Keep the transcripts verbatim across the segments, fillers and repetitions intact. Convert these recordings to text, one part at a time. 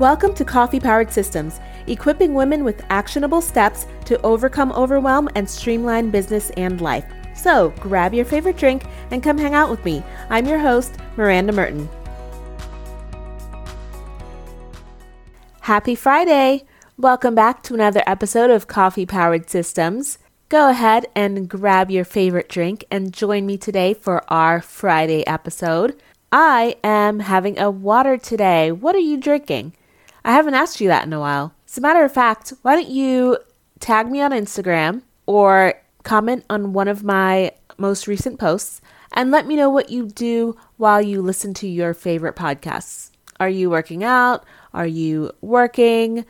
Welcome to Coffee Powered Systems, equipping women with actionable steps to overcome overwhelm and streamline business and life. So grab your favorite drink and come hang out with me. I'm your host, Miranda Merton. Happy Friday! Welcome back to another episode of Coffee Powered Systems. Go ahead and grab your favorite drink and join me today for our Friday episode. I am having a water today. What are you drinking? I haven't asked you that in a while. As a matter of fact, why don't you tag me on Instagram or comment on one of my most recent posts and let me know what you do while you listen to your favorite podcasts. Are you working out? Are you working?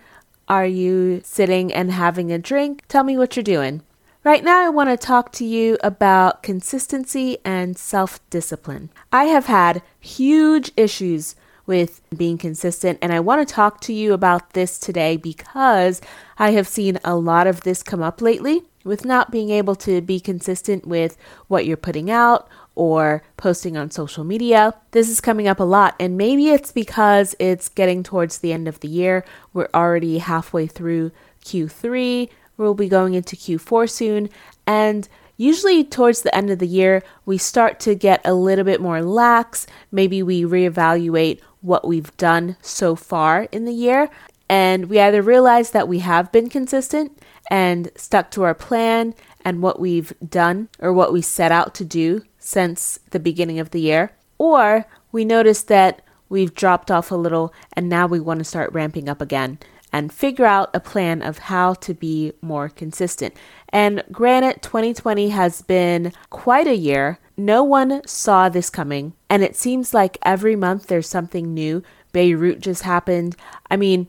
Are you sitting and having a drink? Tell me what you're doing. Right now, I want to talk to you about consistency and self-discipline. I have had huge issues with being consistent, and I want to talk to you about this today because I have seen a lot of this come up lately with not being able to be consistent with what you're putting out or posting on social media. This is coming up a lot, and maybe it's because it's getting towards the end of the year. We're already halfway through Q three. We'll be going into Q four soon, and usually towards the end of the year, we start to get a little bit more lax. Maybe we reevaluate what we've done so far in the year, and we either realize that we have been consistent and stuck to our plan and what we've done or what we set out to do since the beginning of the year, or we notice that we've dropped off a little and now we want to start ramping up again and figure out a plan of how to be more consistent. And granted, twenty twenty has been quite a year. No one saw this coming. And it seems like every month there's something new. Beirut just happened. I mean,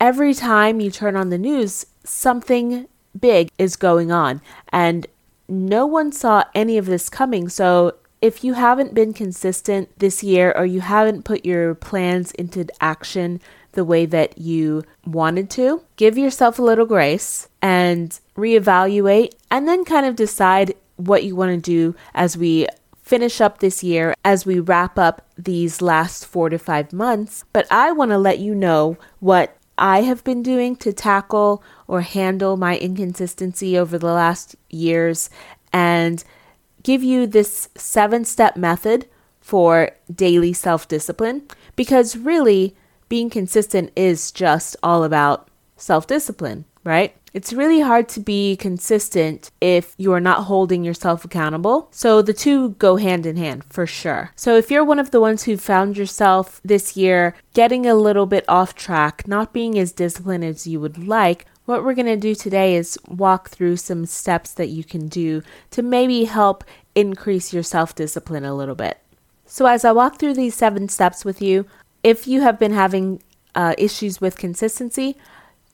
every time you turn on the news, something big is going on. And no one saw any of this coming. So if you haven't been consistent this year or you haven't put your plans into action the way that you wanted to, give yourself a little grace and reevaluate and then kind of decide what you want to do as we finish up this year, as we wrap up these last four to five months. But I want to let you know what I have been doing to tackle or handle my inconsistency over the last years and give you this seven-step method for daily self-discipline, because really, being consistent is just all about self-discipline, right? It's really hard to be consistent if you are not holding yourself accountable. So the two go hand in hand for sure. So if you're one of the ones who found yourself this year getting a little bit off track, not being as disciplined as you would like, what we're going to do today is walk through some steps that you can do to maybe help increase your self-discipline a little bit. So as I walk through these seven steps with you, if you have been having uh, issues with consistency,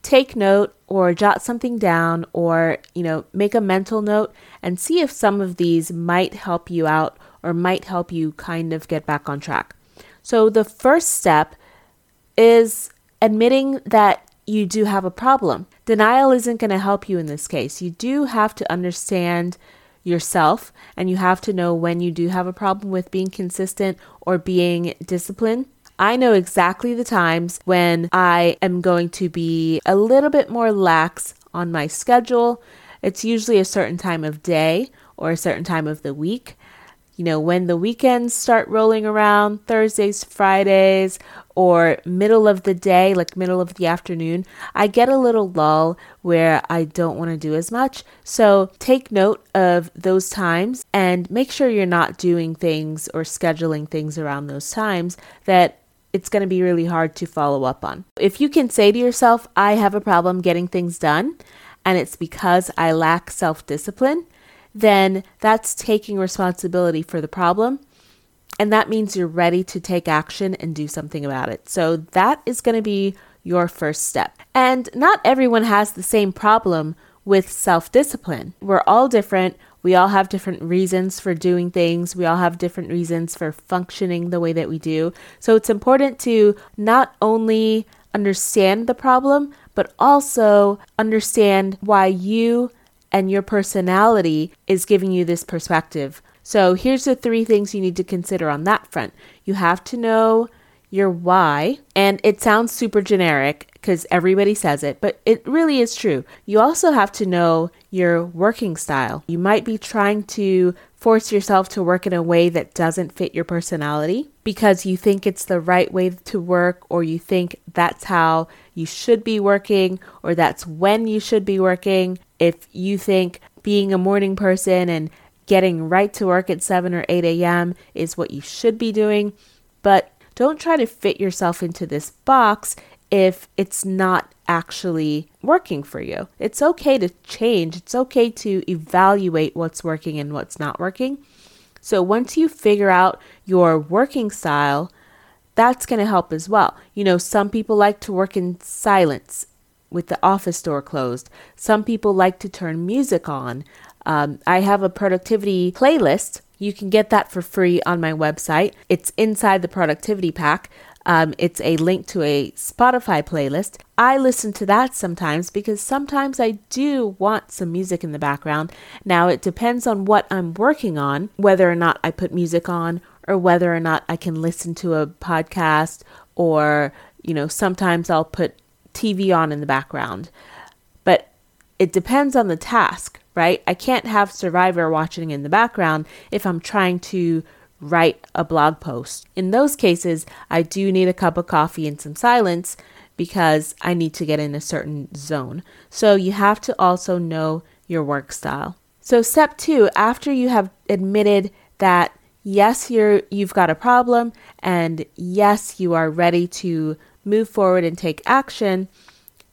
take note or jot something down or, you know, make a mental note and see if some of these might help you out or might help you kind of get back on track. So the first step is admitting that you do have a problem. Denial isn't going to help you in this case. You do have to understand yourself and you have to know when you do have a problem with being consistent or being disciplined. I know exactly the times when I am going to be a little bit more lax on my schedule. It's usually a certain time of day or a certain time of the week. You know, when the weekends start rolling around, Thursdays, Fridays, or middle of the day, like middle of the afternoon, I get a little lull where I don't want to do as much. So take note of those times and make sure you're not doing things or scheduling things around those times that it's going to be really hard to follow up on. If you can say to yourself, I have a problem getting things done, and it's because I lack self-discipline, then that's taking responsibility for the problem. And that means you're ready to take action and do something about it. So that is going to be your first step. And not everyone has the same problem with self-discipline. We're all different. We all have different reasons for doing things. We all have different reasons for functioning the way that we do. So it's important to not only understand the problem, but also understand why you and your personality is giving you this perspective. So here's the three things you need to consider on that front. You have to know your why. And it sounds super generic because everybody says it, but it really is true. You also have to know your working style. You might be trying to force yourself to work in a way that doesn't fit your personality because you think it's the right way to work, or you think that's how you should be working, or that's when you should be working. If you think being a morning person and getting right to work at seven or eight a.m. is what you should be doing, but don't try to fit yourself into this box if it's not actually working for you. It's okay to change. It's okay to evaluate what's working and what's not working. So once you figure out your working style, that's going to help as well. You know, some people like to work in silence with the office door closed. Some people like to turn music on. Um, I have a productivity playlist. You can get that for free on my website. It's inside the productivity pack. Um, it's a link to a Spotify playlist. I listen to that sometimes because sometimes I do want some music in the background. Now, it depends on what I'm working on, whether or not I put music on or whether or not I can listen to a podcast, or, you know, sometimes I'll put T V on in the background. But it depends on the task, right? I can't have Survivor watching in the background if I'm trying to write a blog post. In those cases, I do need a cup of coffee and some silence because I need to get in a certain zone. So you have to also know your work style. So step two, after you have admitted that yes, you're, you've got a problem and yes, you are ready to move forward and take action,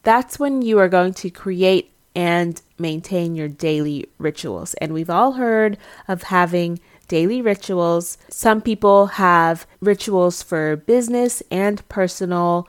that's when you are going to create and maintain your daily rituals. And we've all heard of having daily rituals. Some people have rituals for business and personal.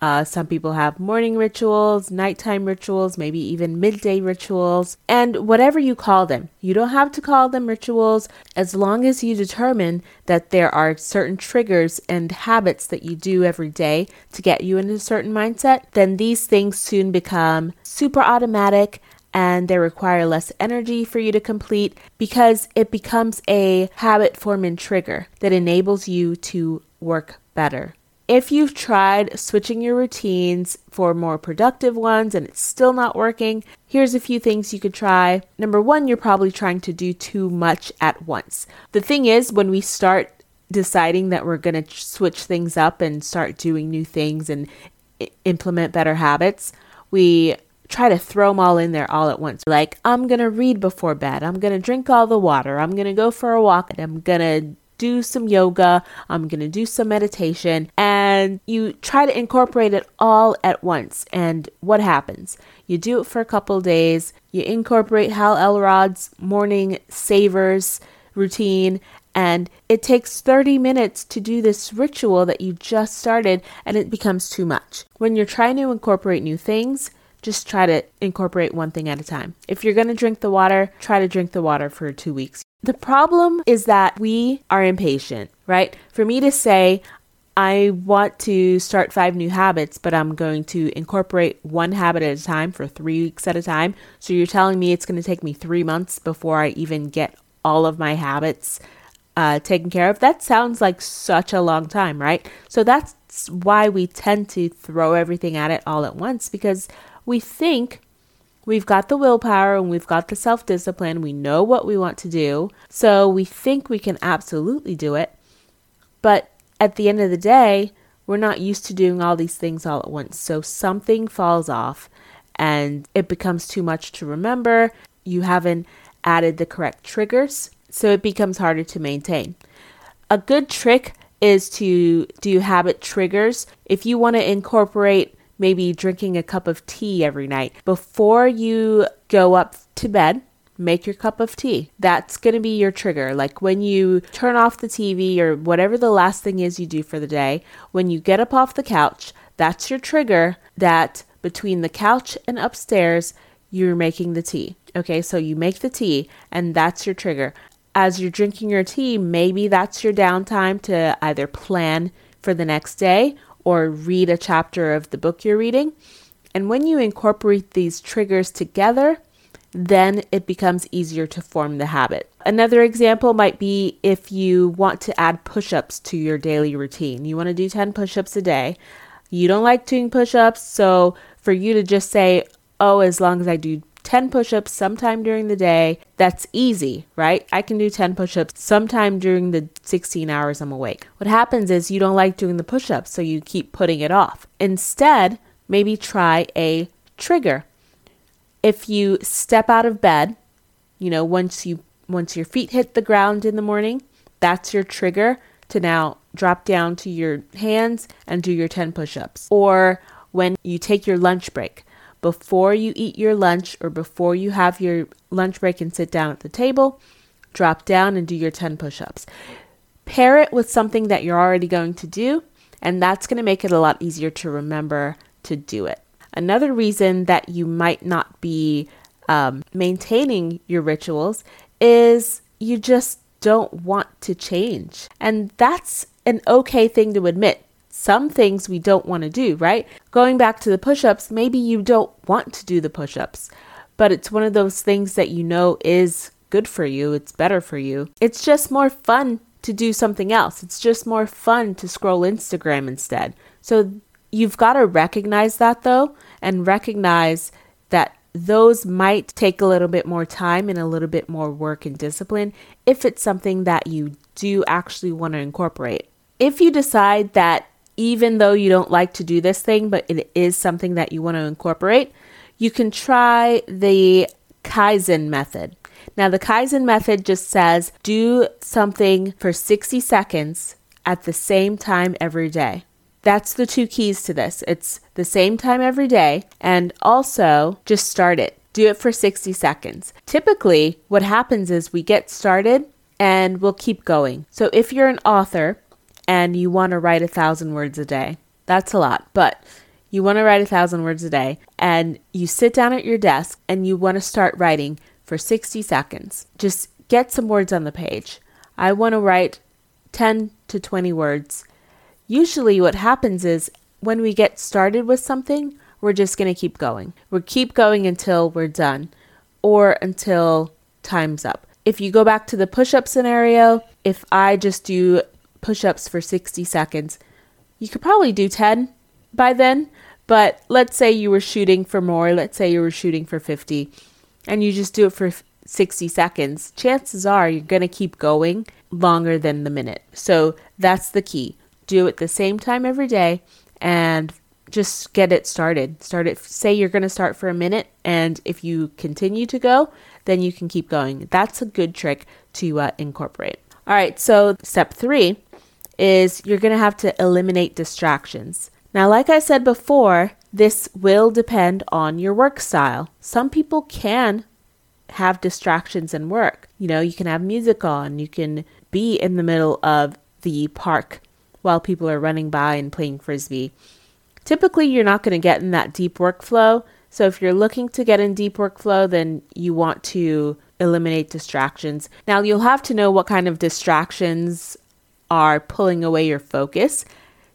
Uh, some people have morning rituals, nighttime rituals, maybe even midday rituals, and whatever you call them. You don't have to call them rituals as long as you determine that there are certain triggers and habits that you do every day to get you into a certain mindset. Then these things soon become super automatic, and they require less energy for you to complete because it becomes a habit forming trigger that enables you to work better. If you've tried switching your routines for more productive ones and it's still not working, here's a few things you could try. Number one, you're probably trying to do too much at once. The thing is, when we start deciding that we're going to switch things up and start doing new things and I- implement better habits, we try to throw them all in there all at once. Like, I'm going to read before bed. I'm going to drink all the water. I'm going to go for a walk. I'm going to do some yoga. I'm going to do some meditation. And you try to incorporate it all at once. And what happens? You do it for a couple days. You incorporate Hal Elrod's morning savers routine. And it takes thirty minutes to do this ritual that you just started. And it becomes too much. When you're trying to incorporate new things, just try to incorporate one thing at a time. If you're going to drink the water, try to drink the water for two weeks. The problem is that we are impatient, right? For me to say, I want to start five new habits, but I'm going to incorporate one habit at a time for three weeks at a time. So you're telling me it's going to take me three months before I even get all of my habits uh, taken care of? That sounds like such a long time, right? So that's why we tend to throw everything at it all at once, because we think we've got the willpower and we've got the self-discipline. We know what we want to do. So we think we can absolutely do it. But at the end of the day, we're not used to doing all these things all at once. So something falls off and it becomes too much to remember. You haven't added the correct triggers, so it becomes harder to maintain. A good trick is to do habit triggers. If you want to incorporate maybe drinking a cup of tea every night, before you go up to bed, make your cup of tea. That's going to be your trigger. Like when you turn off the T V or whatever the last thing is you do for the day, when you get up off the couch, that's your trigger that between the couch and upstairs, you're making the tea. Okay, so you make the tea and that's your trigger. As you're drinking your tea, maybe that's your downtime to either plan for the next day or read a chapter of the book you're reading. And when you incorporate these triggers together, then it becomes easier to form the habit. Another example might be if you want to add push-ups to your daily routine. You want to do ten push-ups a day. You don't like doing push-ups, so for you to just say, oh, as long as I do ten push-ups sometime during the day, that's easy, right? I can do ten push-ups sometime during the sixteen hours I'm awake. What happens is you don't like doing the push-ups, so you keep putting it off. Instead, maybe try a trigger. If you step out of bed, you know, once you once your feet hit the ground in the morning, that's your trigger to now drop down to your hands and do your ten push-ups. Or when you take your lunch break, before you eat your lunch or before you have your lunch break and sit down at the table, drop down and do your ten push-ups. Pair it with something that you're already going to do, and that's going to make it a lot easier to remember to do it. Another reason that you might not be um, maintaining your rituals is you just don't want to change. And that's an okay thing to admit. Some things we don't want to do, right? Going back to the push-ups, maybe you don't want to do the push-ups, but it's one of those things that you know is good for you. It's better for you. It's just more fun to do something else. It's just more fun to scroll Instagram instead. So you've got to recognize that though, and recognize that those might take a little bit more time and a little bit more work and discipline if it's something that you do actually want to incorporate. If you decide that even though you don't like to do this thing, but it is something that you want to incorporate, you can try the Kaizen method. Now, the Kaizen method just says do something for sixty seconds at the same time every day. That's the two keys to this. It's the same time every day, and also just start it. Do it for sixty seconds. Typically, what happens is we get started and we'll keep going. So if you're an author, and you want to write a thousand words a day. That's a lot, but you want to write a thousand words a day, and you sit down at your desk and you want to start writing for sixty seconds. Just get some words on the page. I want to write ten to twenty words. Usually what happens is when we get started with something, we're just going to keep going. We'll keep going until we're done or until time's up. If you go back to the push-up scenario, if I just do push-ups for sixty seconds, you could probably do ten by then, but let's say you were shooting for more, let's say you were shooting for fifty, and you just do it for sixty seconds, chances are you're going to keep going longer than the minute. So that's the key. Do it the same time every day and just get it started. Start it. Say you're going to start for a minute, and if you continue to go, then you can keep going. That's a good trick to uh, incorporate. All right, so step three is you're going to have to eliminate distractions. Now, like I said before, this will depend on your work style. Some people can have distractions in work. You know, you can have music on, you can be in the middle of the park while people are running by and playing frisbee. Typically, you're not going to get in that deep workflow. So if you're looking to get in deep workflow, then you want to eliminate distractions. Now, you'll have to know what kind of distractions are pulling away your focus.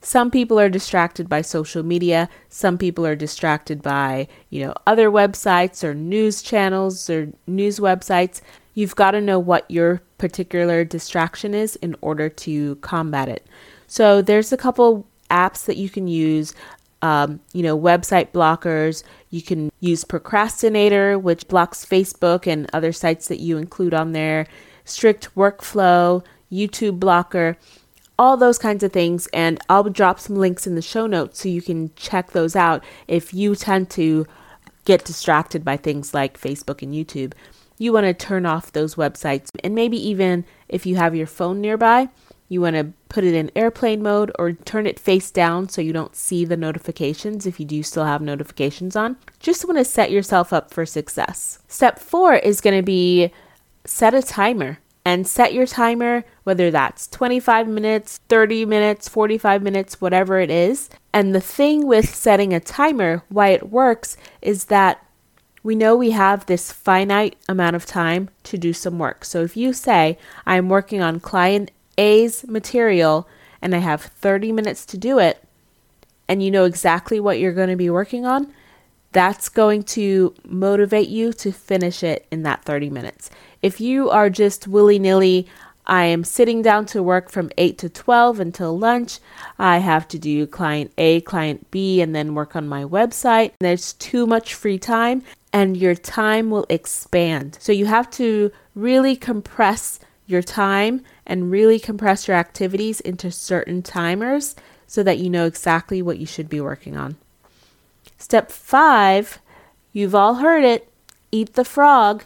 Some people are distracted by social media. Some people are distracted by, you know, other websites or news channels or news websites. You've got to know what your particular distraction is in order to combat it. So there's a couple apps that you can use, um, you know, website blockers. You can use Procrastinator, which blocks Facebook and other sites that you include on there. Strict Workflow, YouTube blocker, all those kinds of things. And I'll drop some links in the show notes so you can check those out if you tend to get distracted by things like Facebook and YouTube. You want to turn off those websites, and maybe even if you have your phone nearby, you want to put it in airplane mode or turn it face down so you don't see the notifications if you do still have notifications on. Just want to set yourself up for success. Step four is going to be set a timer. And set your timer, whether that's twenty-five minutes, thirty minutes, forty-five minutes, whatever it is. And the thing with setting a timer, why it works, is that we know we have this finite amount of time to do some work. So if you say, I'm working on client A's material and I have thirty minutes to do it, and you know exactly what you're going to be working on, that's going to motivate you to finish it in that thirty minutes. If you are just willy-nilly, I am sitting down to work from eight to twelve until lunch. I have to do client A, client B, and then work on my website. There's too much free time and your time will expand. So you have to really compress your time and really compress your activities into certain timers so that you know exactly what you should be working on. Step five, you've all heard it, eat the frog.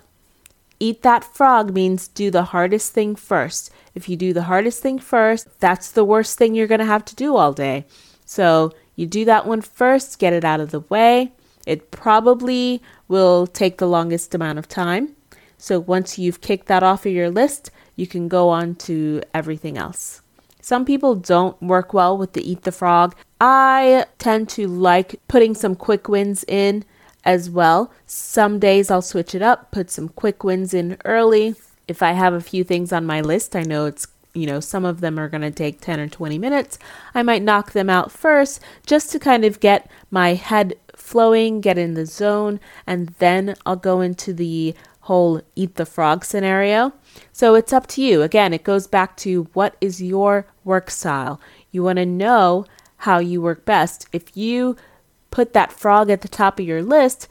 Eat that frog means do the hardest thing first. If you do the hardest thing first, that's the worst thing you're going to have to do all day. So you do that one first, get it out of the way. It probably will take the longest amount of time. So once you've kicked that off of your list, you can go on to everything else. Some people don't work well with the eat the frog. I tend to like putting some quick wins in as well. Some days I'll switch it up, put some quick wins in early. If I have a few things on my list, I know it's, you know, some of them are going to take ten or twenty minutes. I might knock them out first just to kind of get my head flowing, get in the zone, and then I'll go into the whole eat the frog scenario. So it's up to you. Again, it goes back to what is your work style. You want to know how you work best. If you put that frog at the top of your list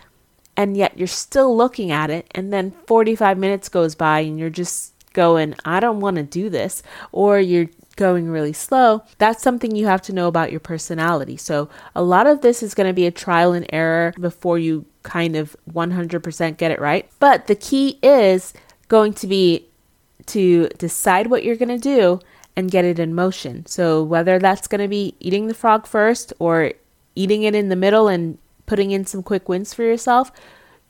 and yet you're still looking at it and then forty-five minutes goes by and you're just going, I don't want to do this, or you're going really slow, that's something you have to know about your personality. So a lot of this is going to be a trial and error before you kind of one hundred percent get it right. But the key is going to be to decide what you're going to do and get it in motion. So whether that's going to be eating the frog first or eating it in the middle and putting in some quick wins for yourself,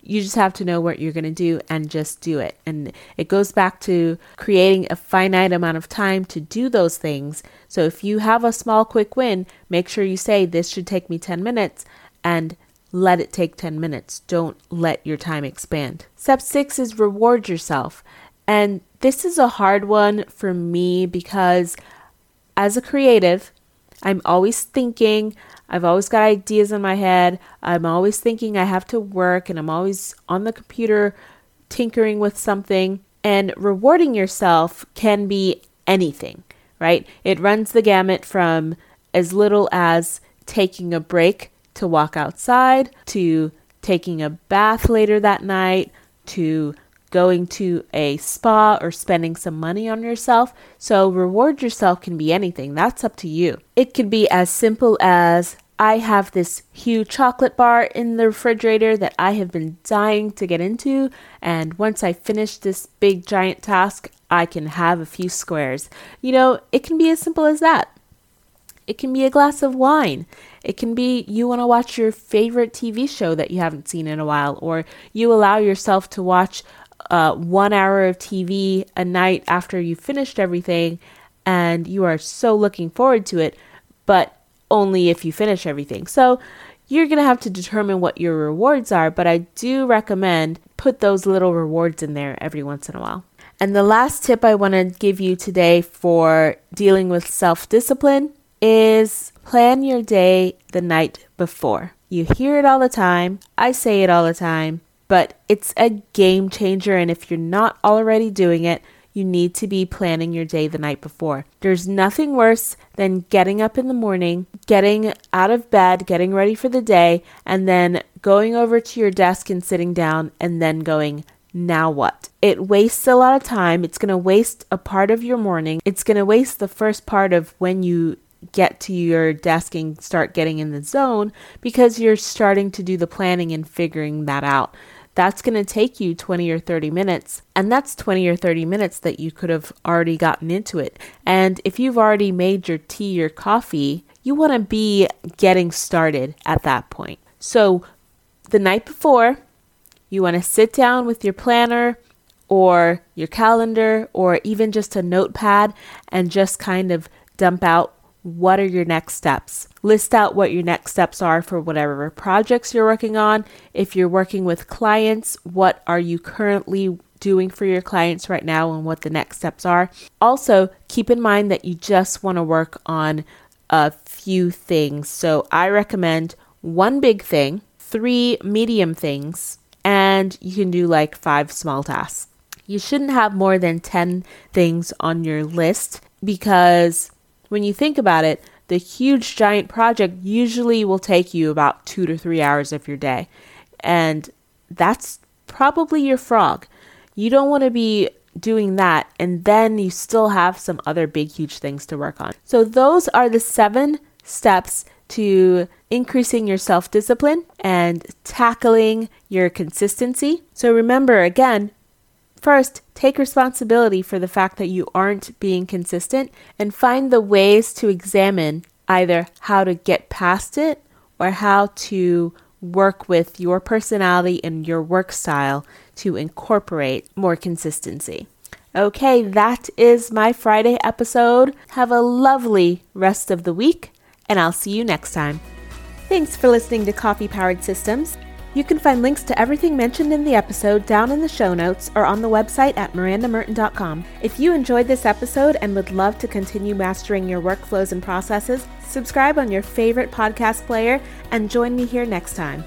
you just have to know what you're going to do and just do it. And it goes back to creating a finite amount of time to do those things. So if you have a small quick win, make sure you say this should take me ten minutes and let it take ten minutes. Don't let your time expand. Step six is reward yourself. And this is a hard one for me because as a creative, I'm always thinking, I've always got ideas in my head. I'm always thinking I have to work and I'm always on the computer tinkering with something. And rewarding yourself can be anything, right? It runs the gamut from as little as taking a break to walk outside, to taking a bath later that night, to going to a spa or spending some money on yourself. So reward yourself can be anything. That's up to you. It could be as simple as I have this huge chocolate bar in the refrigerator that I have been dying to get into. And once I finish this big giant task, I can have a few squares. You know, it can be as simple as that. It can be a glass of wine. It can be you want to watch your favorite T V show that you haven't seen in a while, or you allow yourself to watch Uh, one hour of T V a night after you finished everything and you are so looking forward to it, but only if you finish everything. So you're going to have to determine what your rewards are, but I do recommend put those little rewards in there every once in a while. And the last tip I want to give you today for dealing with self-discipline is plan your day the night before. You hear it all the time. I say it all the time. But it's a game changer, and if you're not already doing it, you need to be planning your day the night before. There's nothing worse than getting up in the morning, getting out of bed, getting ready for the day, and then going over to your desk and sitting down and then going, now what? It wastes a lot of time. It's going to waste a part of your morning. It's going to waste the first part of when you get to your desk and start getting in the zone because you're starting to do the planning and figuring that out. That's going to take you twenty or thirty minutes. And that's twenty or thirty minutes that you could have already gotten into it. And if you've already made your tea or coffee, you want to be getting started at that point. So the night before, you want to sit down with your planner or your calendar or even just a notepad and just kind of dump out what are your next steps. List out what your next steps are for whatever projects you're working on. If you're working with clients, what are you currently doing for your clients right now and what the next steps are. Also, keep in mind that you just want to work on a few things. So I recommend one big thing, three medium things, and you can do like five small tasks. You shouldn't have more than ten things on your list, because when you think about it, the huge giant project usually will take you about two to three hours of your day. And that's probably your frog. You don't want to be doing that, and then you still have some other big, huge things to work on. So those are the seven steps to increasing your self-discipline and tackling your consistency. So remember, again, first, take responsibility for the fact that you aren't being consistent, and find the ways to examine either how to get past it or how to work with your personality and your work style to incorporate more consistency. Okay, that is my Friday episode. Have a lovely rest of the week, and I'll see you next time. Thanks for listening to Coffee Powered Systems. You can find links to everything mentioned in the episode down in the show notes or on the website at miranda merton dot com. If you enjoyed this episode and would love to continue mastering your workflows and processes, subscribe on your favorite podcast player and join me here next time.